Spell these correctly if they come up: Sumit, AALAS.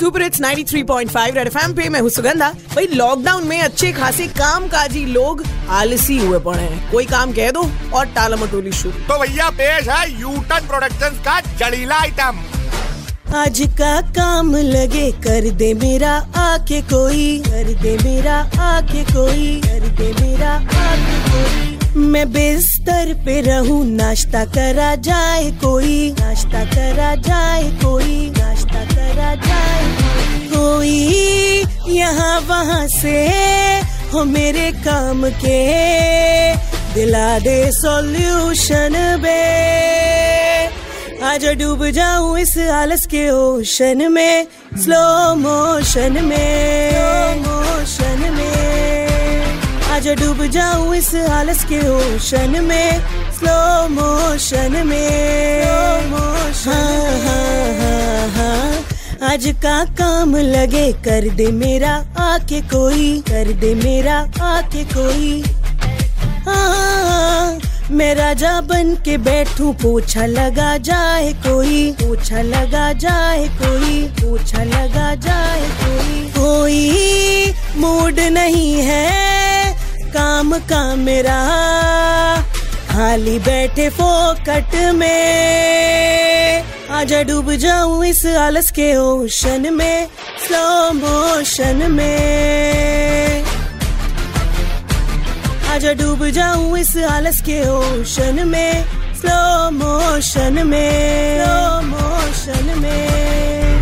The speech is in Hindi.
सुपर हिट्स 93.5 रेड एफएम पे मैं हूं सुगंधा। भाई लॉकडाउन में अच्छे खासे कामकाजी लोग आलसी हुए पड़े हैं। कोई काम कह दो और टाला मटोली शुरू। तो भैया पेश है यूटन प्रोडक्शंस का जड़ीला आइटम। आज का काम लगे कर दे मेरा आके कोई, कर दे मेरा आके कोई, कर दे मेरा आके कोई। मैं बिस्तर पे रहूं नाश्ता करा जाए कोई, नाश्ता करा जाए कोई, नाश्ता करा जाए कोई। यहाँ वहाँ से हो मेरे काम के दिला दे सॉल्यूशन बे। आज डूब जाऊं इस आलस के ओशन में, स्लो मोशन में, स्लो मोशन में। आज डूब जाऊं इस आलस के ओशन में, स्लो मोशन में, स्लो मोशन। हाँ हाँ हाँ हाँ। आज का काम लगे कर दे मेरा आके कोई, कर दे मेरा आके कोई। हाँ, मैं राजा बन के बैठूं पोछा लगा जाए कोई, पोछा लगा जाए कोई, पोछा लगा जाए कोई। कोई मूड नहीं है काम का मेरा, खाली बैठे फोकट में। आजा डूब जाऊं इस आलस के ओशन में, स्लो मोशन में। आजा डूब जाऊं इस आलस के ओशन में, स्लो मोशन में, स्लो मोशन में।